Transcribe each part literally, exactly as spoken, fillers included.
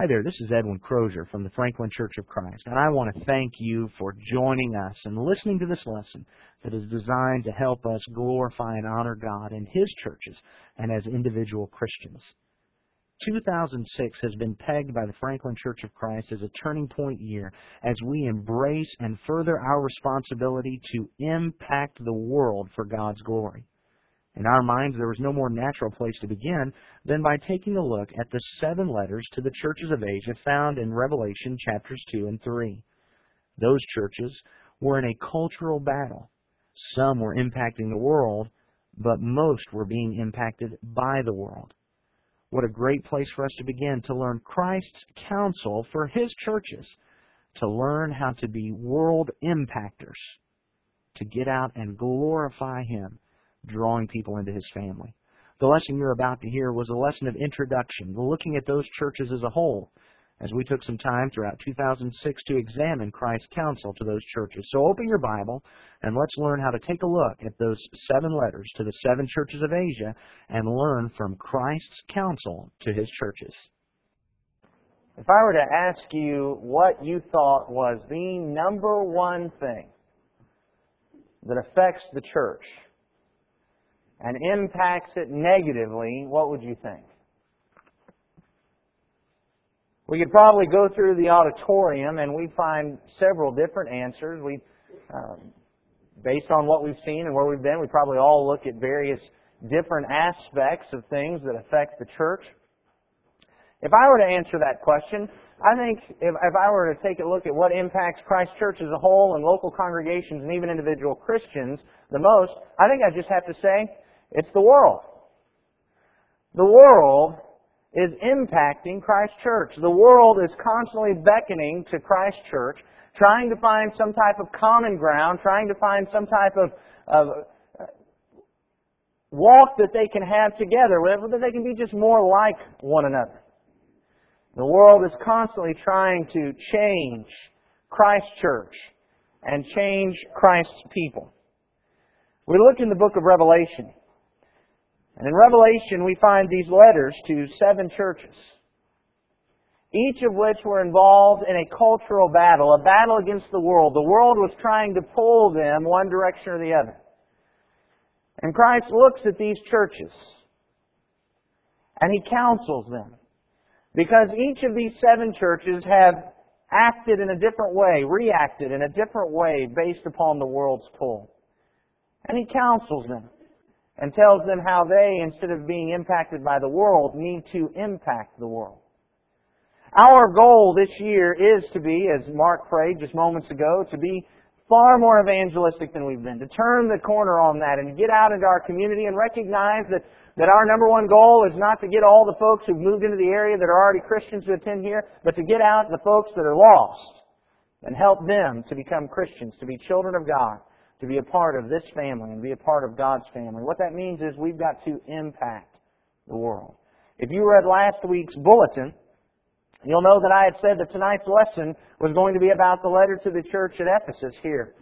Hi there, this is Edwin Crozier from the Franklin Church of Christ, and I want to thank you for joining us and listening to this lesson that is designed to help us glorify and honor God in His churches and as individual Christians. two thousand six has been pegged by the Franklin Church of Christ as a turning point year as we embrace and further our responsibility to impact the world for God's glory. In our minds, there was no more natural place to begin than by taking a look at the seven letters to the churches of Asia found in Revelation chapters two and three. Those churches were in a cultural battle. Some were impacting the world, but most were being impacted by the world. What a great place for us to begin to learn Christ's counsel for His churches, to learn how to be world impactors, to get out and glorify Him, drawing people into His family. The lesson you're about to hear was a lesson of introduction, looking at those churches as a whole, as we took some time throughout two thousand six to examine Christ's counsel to those churches. So open your Bible and let's learn how to take a look at those seven letters to the seven churches of Asia and learn from Christ's counsel to His churches. If I were to ask you what you thought was the number one thing that affects the church and impacts it negatively, what would you think? We could probably go through the auditorium and we find several different answers. We, um, based on what we've seen and where we've been, we probably all look at various different aspects of things that affect the church. If I were to answer that question, I think if, if I were to take a look at what impacts Christ's church as a whole and local congregations and even individual Christians the most, I think I just have to say, it's the world. The world is impacting Christ's church. The world is constantly beckoning to Christ's church, trying to find some type of common ground, trying to find some type of, of walk that they can have together, whatever, that they can be just more like one another. The world is constantly trying to change Christ's church and change Christ's people. We look in the book of Revelation. And in Revelation, we find these letters to seven churches, each of which were involved in a cultural battle, a battle against the world. The world was trying to pull them one direction or the other. And Christ looks at these churches, and He counsels them, because each of these seven churches have acted in a different way, reacted in a different way based upon the world's pull. And He counsels them and tells them how they, instead of being impacted by the world, need to impact the world. Our goal this year is to be, as Mark prayed just moments ago, to be far more evangelistic than we've been, to turn the corner on that and get out into our community and recognize that, that our number one goal is not to get all the folks who've moved into the area that are already Christians to attend here, but to get out the folks that are lost and help them to become Christians, to be children of God, to be a part of this family and be a part of God's family. What that means is we've got to impact the world. If you read last week's bulletin, you'll know that I had said that tonight's lesson was going to be about the letter to the church at Ephesus here.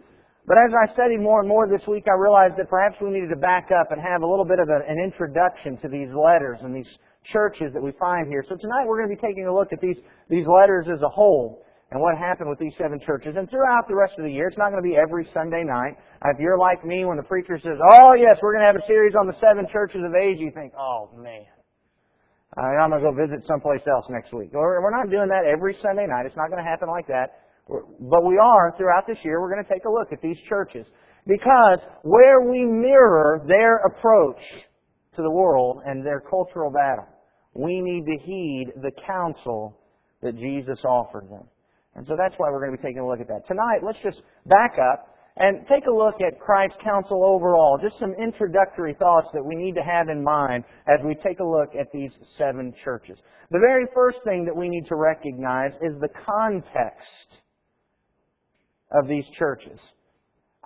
But as I studied more and more this week, I realized that perhaps we needed to back up and have a little bit of a, an introduction to these letters and these churches that we find here. So tonight we're going to be taking a look at these, these letters as a whole, and what happened with these seven churches. And throughout the rest of the year, it's not going to be every Sunday night. If you're like me, when the preacher says, oh yes, we're going to have a series on the seven churches of Asia, you think, oh man, I'm going to go visit someplace else next week. We're not doing that every Sunday night. It's not going to happen like that. But we are, throughout this year, we're going to take a look at these churches. Because where we mirror their approach to the world and their cultural battle, we need to heed the counsel that Jesus offered them. And so that's why we're going to be taking a look at that. Tonight, let's just back up and take a look at Christ's counsel overall. Just some introductory thoughts that we need to have in mind as we take a look at these seven churches. The very first thing that we need to recognize is the context of these churches.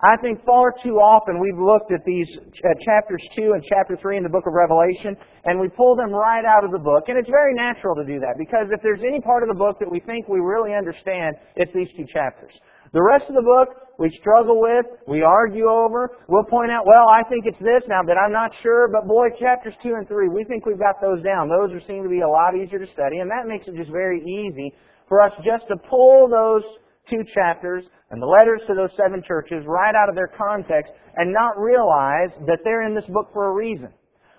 I think far too often we've looked at these at chapters two and chapter three in the book of Revelation, and we pull them right out of the book. And it's very natural to do that, because if there's any part of the book that we think we really understand, it's these two chapters. The rest of the book we struggle with, we argue over, we'll point out, well, I think it's this now, but I'm not sure, but boy, chapters two and three, we think we've got those down. Those are, seem to be a lot easier to study, and that makes it just very easy for us just to pull those two chapters and the letters to those seven churches right out of their context and not realize that they're in this book for a reason.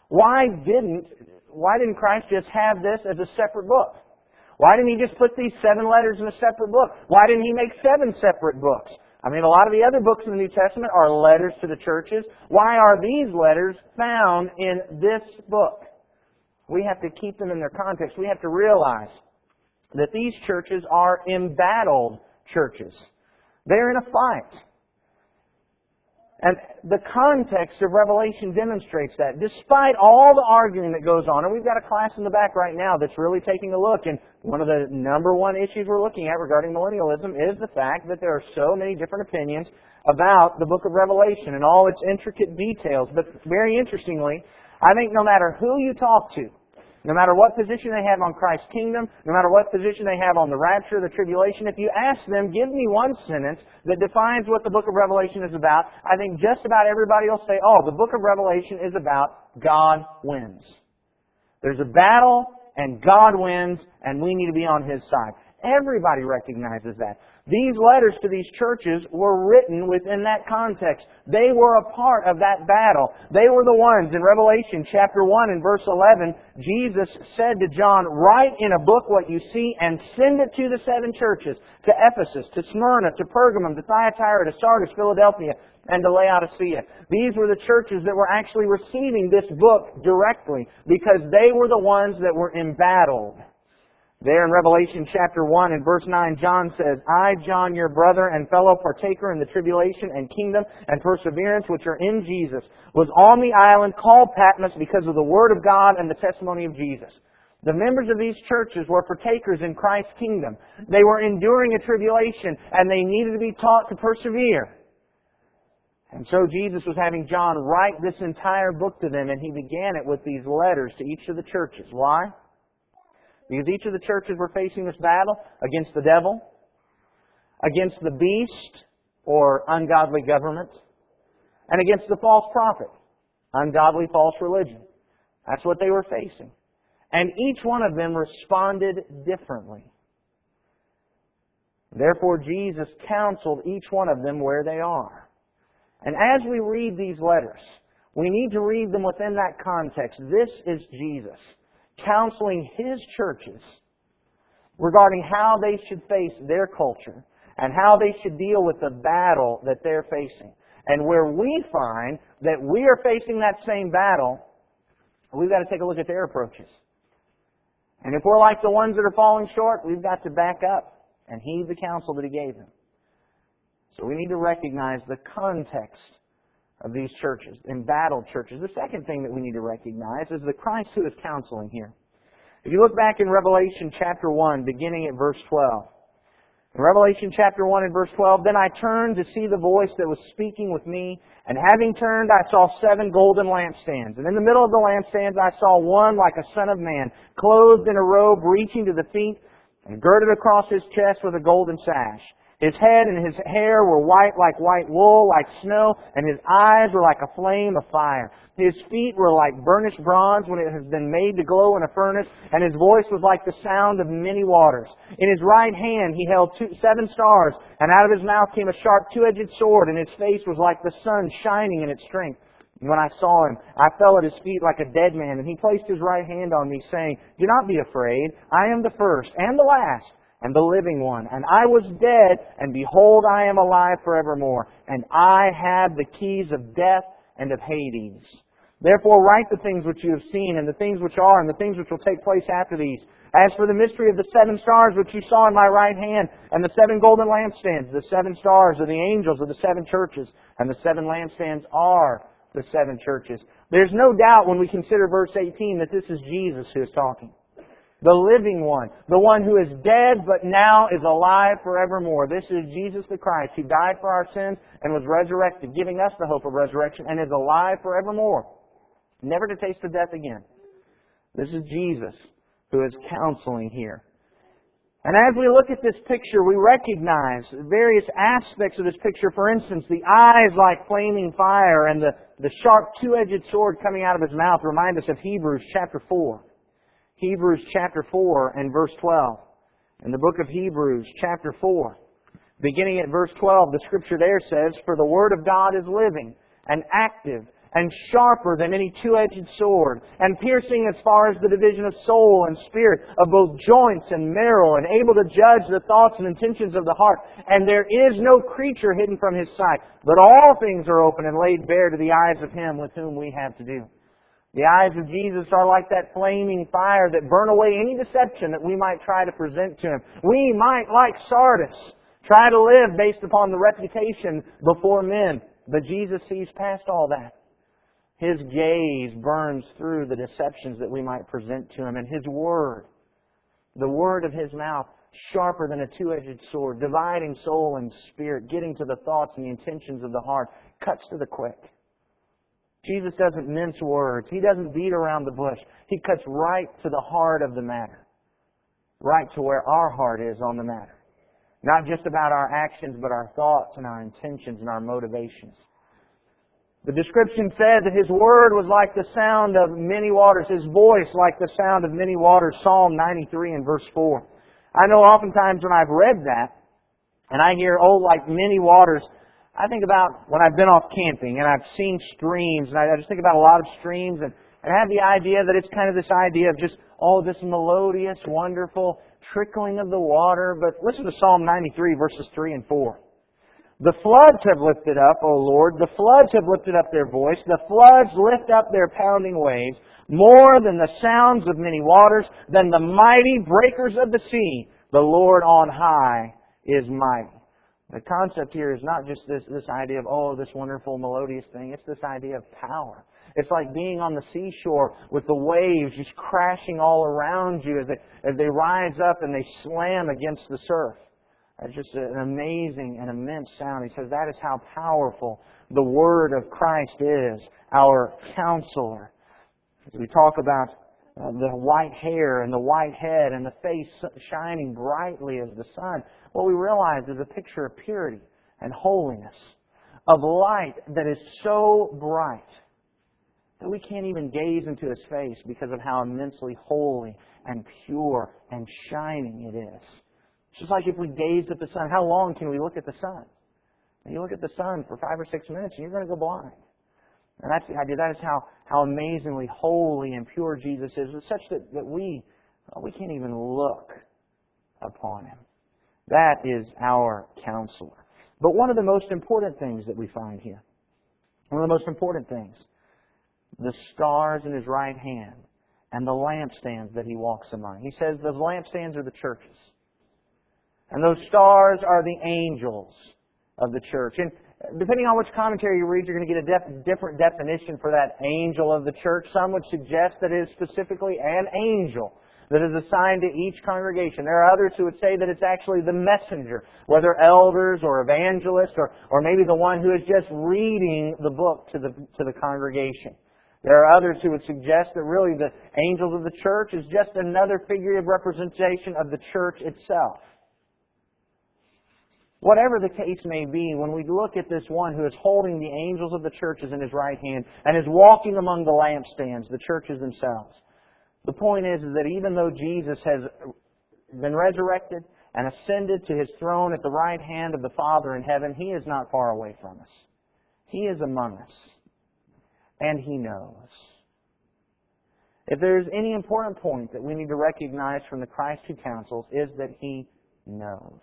Why didn't, why didn't Christ just have this as a separate book? Why didn't He just put these seven letters in a separate book? Why didn't He make seven separate books? I mean, a lot of the other books in the New Testament are letters to the churches. Why are these letters found in this book? We have to keep them in their context. We have to realize that these churches are embattled churches. They're in a fight. And the context of Revelation demonstrates that. Despite all the arguing that goes on, and we've got a class in the back right now that's really taking a look, and one of the number one issues we're looking at regarding millennialism is the fact that there are so many different opinions about the book of Revelation and all its intricate details. But very interestingly, I think no matter who you talk to, no matter what position they have on Christ's kingdom, no matter what position they have on the rapture, the tribulation, if you ask them, give me one sentence that defines what the book of Revelation is about, I think just about everybody will say, oh, the book of Revelation is about God wins. There's a battle, and God wins, and we need to be on His side. Everybody recognizes that. These letters to these churches were written within that context. They were a part of that battle. They were the ones in Revelation chapter one and verse eleven, Jesus said to John, write in a book what you see and send it to the seven churches, to Ephesus, to Smyrna, to Pergamum, to Thyatira, to Sardis, Philadelphia, and to Laodicea. These were the churches that were actually receiving this book directly because they were the ones that were embattled. There in Revelation chapter one and verse nine, John says, I, John, your brother and fellow partaker in the tribulation and kingdom and perseverance which are in Jesus, was on the island called Patmos because of the word of God and the testimony of Jesus. The members of these churches were partakers in Christ's kingdom. They were enduring a tribulation and they needed to be taught to persevere. And so Jesus was having John write this entire book to them, and He began it with these letters to each of the churches. Why? Because each of the churches were facing this battle against the devil, against the beast or ungodly government, and against the false prophet, ungodly false religion. That's what they were facing. And each one of them responded differently. Therefore, Jesus counseled each one of them where they are. And as we read these letters, we need to read them within that context. This is Jesus counseling His churches regarding how they should face their culture and how they should deal with the battle that they're facing. And where we find that we are facing that same battle, we've got to take a look at their approaches. And if we're like the ones that are falling short, we've got to back up and heed the counsel that He gave them. So we need to recognize the context of these churches, embattled churches. The second thing that we need to recognize is the Christ who is counseling here. If you look back in Revelation chapter one, beginning at verse twelve. In Revelation chapter one and verse twelve, then I turned to see the voice that was speaking with me, and having turned, I saw seven golden lampstands. And in the middle of the lampstands, I saw one like a son of man, clothed in a robe reaching to the feet, and girded across his chest with a golden sash. His head and his hair were white like white wool, like snow, and his eyes were like a flame of fire. His feet were like burnished bronze when it has been made to glow in a furnace, and his voice was like the sound of many waters. In his right hand he held two, seven stars, and out of his mouth came a sharp two-edged sword, and his face was like the sun shining in its strength. And when I saw him, I fell at his feet like a dead man, and he placed his right hand on me, saying, do not be afraid, I am the first and the last, and the living one. And I was dead, and behold, I am alive forevermore. And I have the keys of death and of Hades. Therefore write the things which you have seen, and the things which are, and the things which will take place after these. As for the mystery of the seven stars which you saw in my right hand, and the seven golden lampstands, the seven stars are the angels of the seven churches, and the seven lampstands are the seven churches. There's no doubt when we consider verse eighteen that this is Jesus who is talking. The living one, the one who is dead but now is alive forevermore. This is Jesus the Christ who died for our sins and was resurrected, giving us the hope of resurrection, and is alive forevermore, never to taste of death again. This is Jesus who is counseling here. And as we look at this picture, we recognize various aspects of this picture. For instance, the eyes like flaming fire and the, the sharp two-edged sword coming out of his mouth remind us of Hebrews chapter four. Hebrews chapter four and verse twelve. In the book of Hebrews chapter four, beginning at verse twelve, the Scripture there says, "For the Word of God is living and active, and sharper than any two-edged sword, and piercing as far as the division of soul and spirit, of both joints and marrow, and able to judge the thoughts and intentions of the heart. And there is no creature hidden from His sight, but all things are open and laid bare to the eyes of Him with whom we have to do." The eyes of Jesus are like that flaming fire that burn away any deception that we might try to present to Him. We might, like Sardis, try to live based upon the reputation before men, but Jesus sees past all that. His gaze burns through the deceptions that we might present to Him. And His Word, the Word of His mouth, sharper than a two-edged sword, dividing soul and spirit, getting to the thoughts and the intentions of the heart, cuts to the quick. Jesus doesn't mince words. He doesn't beat around the bush. He cuts right to the heart of the matter, right to where our heart is on the matter. Not just about our actions, but our thoughts and our intentions and our motivations. The description said that His Word was like the sound of many waters. His voice like the sound of many waters. Psalm ninety-three and verse four. I know oftentimes when I've read that, and I hear, oh, like many waters, I think about when I've been off camping and I've seen streams, and I just think about a lot of streams, and, and I have the idea that it's kind of this idea of just, oh, this melodious, wonderful trickling of the water. But listen to Psalm ninety-three verses three and four. "The floods have lifted up, O Lord, the floods have lifted up their voice. The floods lift up their pounding waves, more than the sounds of many waters, than the mighty breakers of the sea. The Lord on high is mighty." The concept here is not just this, this idea of, oh, this wonderful melodious thing. It's this idea of power. It's like being on the seashore with the waves just crashing all around you as they, as they rise up and they slam against the surf. It's just an amazing and immense sound. He says that is how powerful the Word of Christ is, our counselor. As we talk about uh, the white hair and the white head and the face shining brightly as the sun, what we realize is a picture of purity and holiness, of light that is so bright that we can't even gaze into His face because of how immensely holy and pure and shining it is. It's just like if we gazed at the sun. How long can we look at the sun? And you look at the sun for five or six minutes and you're going to go blind. And that's the idea. That is how, how amazingly holy and pure Jesus is. It's such that, that we, we can't even look upon Him. That is our counselor. But one of the most important things that we find here, one of the most important things, the stars in His right hand and the lampstands that He walks among. He says those lampstands are the churches. And those stars are the angels of the church. And depending on which commentary you read, you're going to get a def- different definition for that angel of the church. Some would suggest that it is specifically an angel that is assigned to each congregation. There are others who would say that it's actually the messenger, whether elders or evangelists or, or maybe the one who is just reading the book to the, to the congregation. There are others who would suggest that really the angels of the church is just another figurative representation of the church itself. Whatever the case may be, when we look at this one who is holding the angels of the churches in His right hand and is walking among the lampstands, the churches themselves, the point is that even though Jesus has been resurrected and ascended to His throne at the right hand of the Father in heaven, He is not far away from us. He is among us. And He knows. If there is any important point that we need to recognize from the Christ who counsels, is that He knows.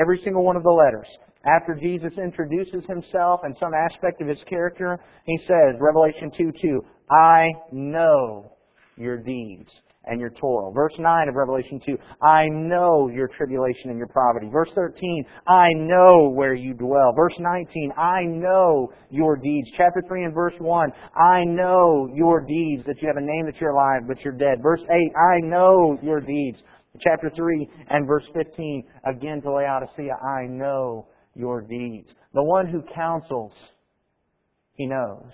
Every single one of the letters, after Jesus introduces Himself and some aspect of His character, He says, Revelation two two, "I know your deeds and your toil." Verse nine of Revelation two, "I know your tribulation and your poverty." Verse thirteen, "I know where you dwell." Verse nineteen, "I know your deeds." Chapter three and verse one, "I know your deeds, that you have a name that you're alive, but you're dead." Verse eight, "I know your deeds." Chapter three and verse fifteen, again to Laodicea, "I know your deeds." The one who counsels, He knows.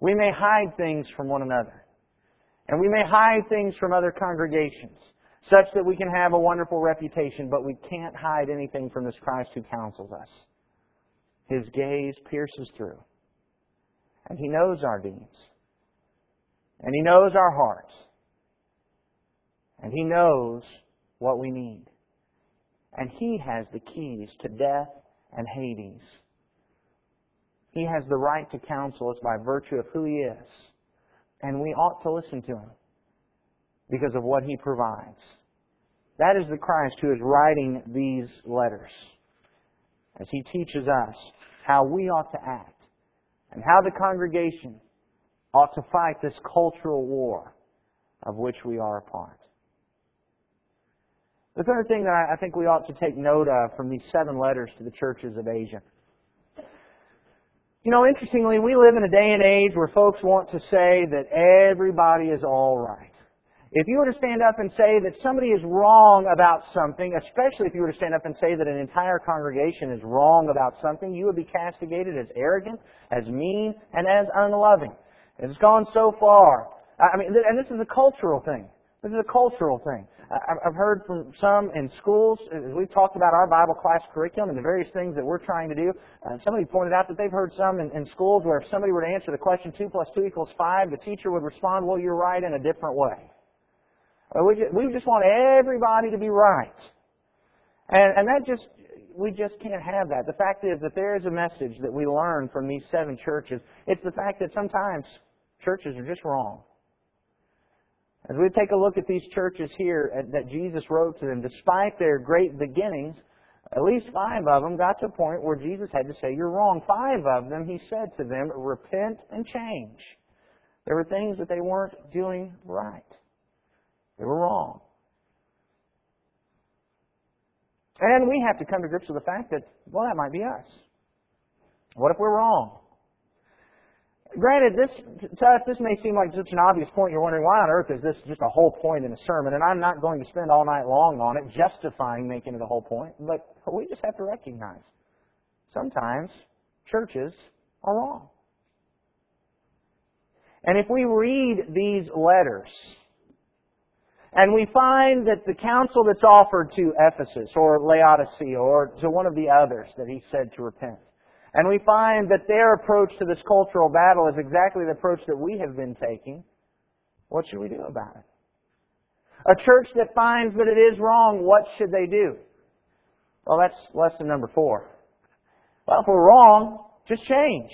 We may hide things from one another. And we may hide things from other congregations. such that we can have a wonderful reputation, but we can't hide anything from this Christ who counsels us. His gaze pierces through. And He knows our deeds. And He knows our hearts. And He knows what we need. And He has the keys to death and Hades. He has the right to counsel us by virtue of who He is. And we ought to listen to Him because of what He provides. That is the Christ who is writing these letters as He teaches us how we ought to act and how the congregation ought to fight this cultural war of which we are a part. The third thing that I think we ought to take note of from these seven letters to the churches of Asia. You know, interestingly, we live in a day and age where folks want to say that everybody is all right. If you were to stand up and say that somebody is wrong about something, especially if you were to stand up and say that an entire congregation is wrong about something, you would be castigated as arrogant, as mean, and as unloving. It's gone so far. I mean, and this is a cultural thing. This is a cultural thing. I've heard from some in schools, as we've talked about our Bible class curriculum and the various things that we're trying to do, uh, somebody pointed out that they've heard some in, in schools where if somebody were to answer the question two plus two equals five, the teacher would respond, well, you're right in a different way. We just, we just want everybody to be right. And, and that just, we just can't have that. The fact is that there is a message that we learn from these seven churches. It's the fact that sometimes churches are just wrong. As we take a look at these churches here at, that Jesus wrote to them, despite their great beginnings, at least five of them got to a point where Jesus had to say, you're wrong. Five of them, He said to them, repent and change. There were things that they weren't doing right. They were wrong. And we have to come to grips with the fact that, well, that might be us. What if we're wrong? Granted, this to us, this may seem like such an obvious point. You're wondering, why on earth is this just a whole point in a sermon? And I'm not going to spend all night long on it justifying making it a whole point. But we just have to recognize sometimes churches are wrong. And if we read these letters and we find that the counsel that's offered to Ephesus or Laodicea or to one of the others that He said to repent, and we find that their approach to this cultural battle is exactly the approach that we have been taking, what should we do about it? A church that finds that it is wrong, what should they do? Well, that's lesson number four. Well, if we're wrong, just change.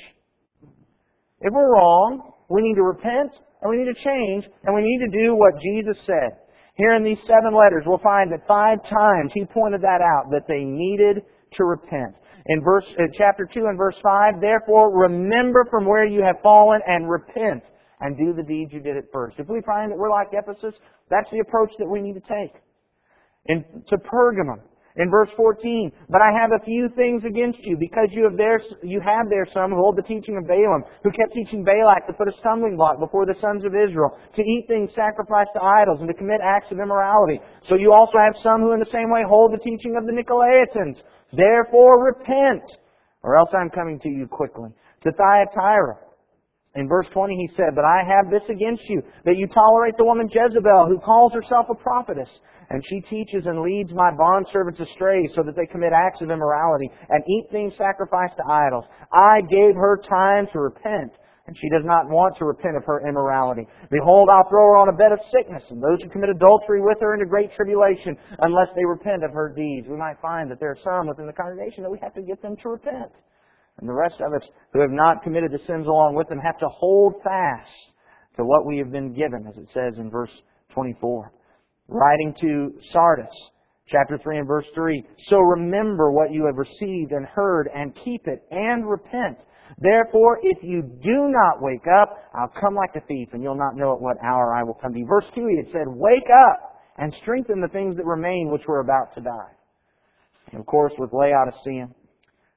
If we're wrong, we need to repent and we need to change and we need to do what Jesus said. Here in these seven letters, we'll find that five times He pointed that out, that they needed to repent. In verse, uh, chapter two and verse five, therefore remember from where you have fallen and repent and do the deeds you did at first. If we find that we're like Ephesus, that's the approach that we need to take. In, to Pergamum, in verse fourteen, but I have a few things against you, because you have there, you have there some who hold the teaching of Balaam, who kept teaching Balak to put a stumbling block before the sons of Israel, to eat things sacrificed to idols, and to commit acts of immorality. So you also have some who in the same way hold the teaching of the Nicolaitans. Therefore repent, or else I'm coming to you quickly. To Thyatira, in verse twenty he said, but I have this against you, that you tolerate the woman Jezebel, who calls herself a prophetess, and she teaches and leads my bondservants astray, so that they commit acts of immorality, and eat things sacrificed to idols. I gave her time to repent, and she does not want to repent of her immorality. Behold, I'll throw her on a bed of sickness, and those who commit adultery with her into great tribulation, unless they repent of her deeds. We might find that there are some within the congregation that we have to get them to repent. And the rest of us who have not committed the sins along with them have to hold fast to what we have been given, as it says in verse twenty-four. Writing to Sardis, chapter three and verse three, so remember what you have received and heard, and keep it, and repent. Therefore, if you do not wake up, I'll come like a thief, and you'll not know at what hour I will come to you. Verse two, it said, wake up and strengthen the things that remain which were about to die. And of course, with Laodicea,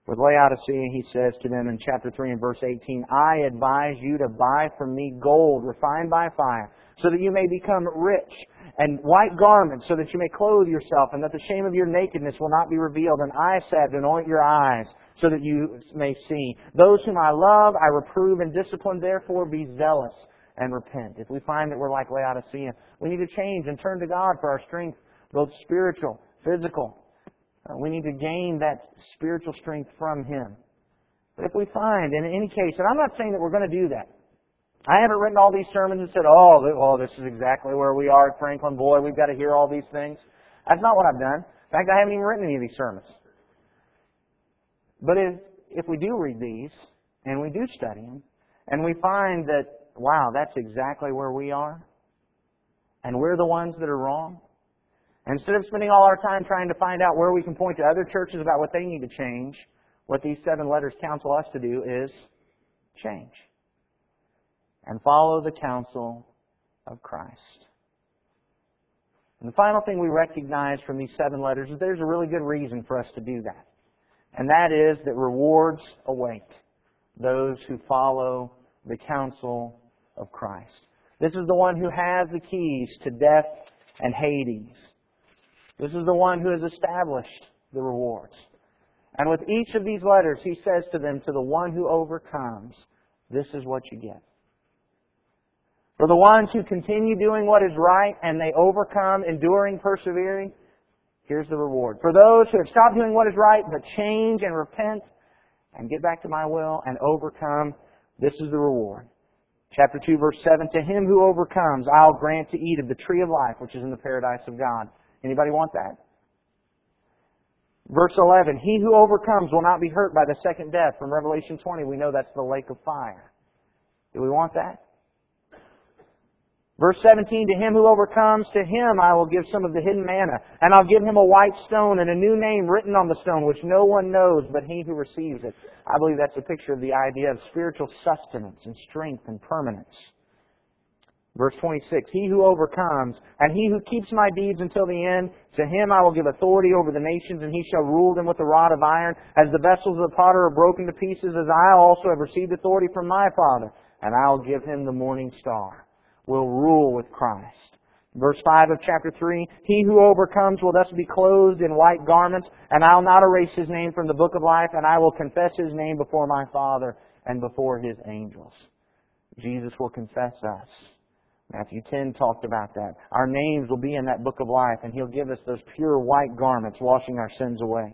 With Laodicea, he says to them in chapter three and verse eighteen, I advise you to buy from me gold refined by fire, so that you may become rich, and white garments, so that you may clothe yourself, and that the shame of your nakedness will not be revealed, and eye salve to anoint your eyes, so that you may see. Those whom I love, I reprove and discipline, therefore be zealous. and repent. If we find that we're like Laodicea, we need to change and turn to God for our strength, both spiritual, physical. Uh, we need to gain that spiritual strength from Him. But if we find, in any case, and I'm not saying that we're going to do that. I haven't written all these sermons and said, oh, well, this is exactly where we are at Franklin. Boy, we've got to hear all these things. That's not what I've done. In fact, I haven't even written any of these sermons. But if, if we do read these, and we do study them, and we find that, wow, that's exactly where we are, and we're the ones that are wrong, instead of spending all our time trying to find out where we can point to other churches about what they need to change, what these seven letters counsel us to do is change. And follow the counsel of Christ. And the final thing we recognize from these seven letters is there's a really good reason for us to do that. And that is that rewards await those who follow the counsel of Christ. This is the one who has the keys to death and Hades. This is the one who has established the rewards. And with each of these letters, he says to them, to the one who overcomes, this is what you get. For the ones who continue doing what is right and they overcome, enduring, persevering, here's the reward. For those who have stopped doing what is right but change and repent and get back to my will and overcome, this is the reward. Chapter two, verse seven, to him who overcomes, I'll grant to eat of the tree of life, which is in the paradise of God. Anybody want that? Verse eleven, he who overcomes will not be hurt by the second death. From Revelation twenty, we know that's the lake of fire. Do we want that? Verse seventeen, to him who overcomes, to him I will give some of the hidden manna, and I'll give him a white stone and a new name written on the stone, which no one knows but he who receives it. I believe that's a picture of the idea of spiritual sustenance and strength and permanence. Verse twenty-six, he who overcomes, and he who keeps my deeds until the end, to him I will give authority over the nations, and he shall rule them with a rod of iron. As the vessels of the potter are broken to pieces, as I also have received authority from my Father, and I will give him the morning star. Will rule with Christ. Verse five of chapter three, he who overcomes will thus be clothed in white garments, and I'll not erase his name from the book of life, and I will confess his name before my Father and before his angels. Jesus will confess us. Matthew ten talked about that. Our names will be in that book of life, and he'll give us those pure white garments, washing our sins away.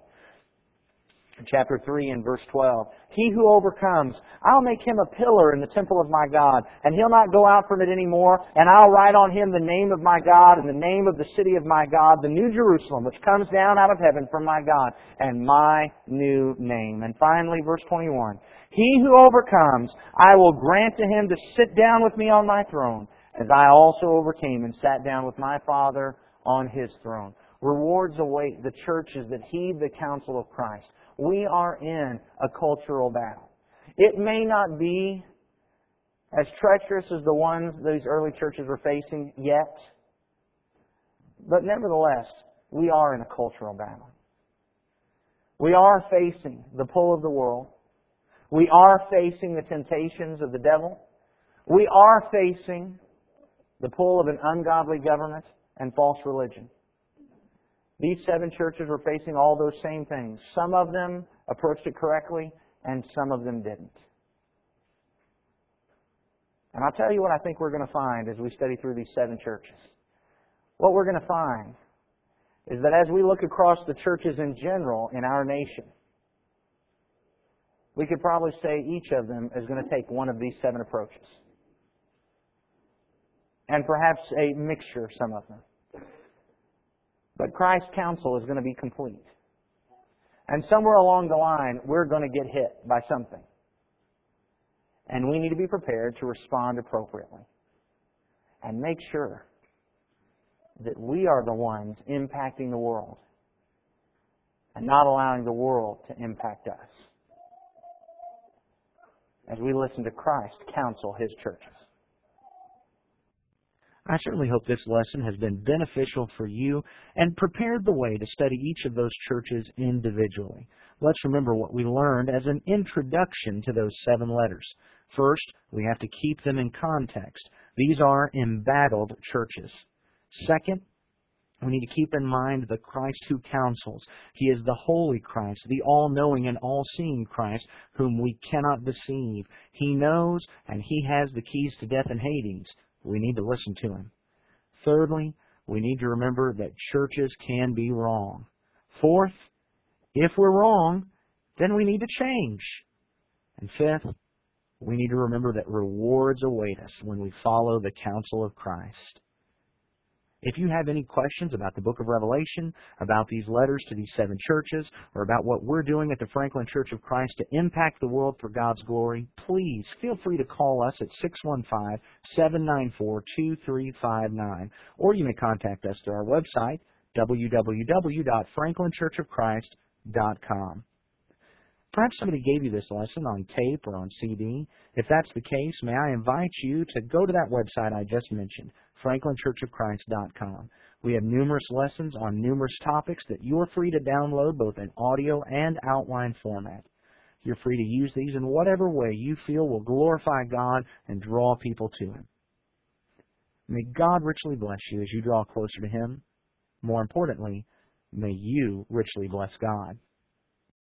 Chapter three and verse twelve. He who overcomes, I'll make him a pillar in the temple of my God, and he'll not go out from it anymore, and I'll write on him the name of my God and the name of the city of my God, the new Jerusalem, which comes down out of heaven from my God, and my new name. And finally, verse twenty-one. He who overcomes, I will grant to him to sit down with me on my throne, as I also overcame and sat down with my Father on his throne. Rewards await the churches that heed the counsel of Christ. We are in a cultural battle. It may not be as treacherous as the ones these early churches were facing yet, but nevertheless, we are in a cultural battle. We are facing the pull of the world. We are facing the temptations of the devil. We are facing the pull of an ungodly government and false religion. These seven churches were facing all those same things. Some of them approached it correctly, and some of them didn't. And I'll tell you what I think we're going to find as we study through these seven churches. What we're going to find is that as we look across the churches in general in our nation, we could probably say each of them is going to take one of these seven approaches. And perhaps a mixture of some of them. But Christ's counsel is going to be complete. And somewhere along the line, we're going to get hit by something. And we need to be prepared to respond appropriately. And make sure that we are the ones impacting the world. And not allowing the world to impact us. As we listen to Christ counsel His churches. I certainly hope this lesson has been beneficial for you and prepared the way to study each of those churches individually. Let's remember what we learned as an introduction to those seven letters. First, we have to keep them in context. These are embattled churches. Second, We need to keep in mind the Christ who counsels. He is the holy Christ, the all-knowing and all-seeing Christ, whom we cannot deceive. He knows, and He has the keys to death and Hades. We need to listen to Him. Thirdly, we need to remember that churches can be wrong. Fourth, if we're wrong, then we need to change. And fifth, we need to remember that rewards await us when we follow the counsel of Christ. If you have any questions about the book of Revelation, about these letters to these seven churches, or about what we're doing at the Franklin Church of Christ to impact the world for God's glory, please feel free to call us at six one five, seven nine four, two three five nine. Or you may contact us through our website, w w w dot franklin church of christ dot com. Perhaps somebody gave you this lesson on tape or on C D. If that's the case, may I invite you to go to that website I just mentioned, franklin church of christ dot com. We have numerous lessons on numerous topics that you're free to download both in audio and outline format. You're free to use these in whatever way you feel will glorify God and draw people to Him. May God richly bless you as you draw closer to Him. More importantly, may you richly bless God.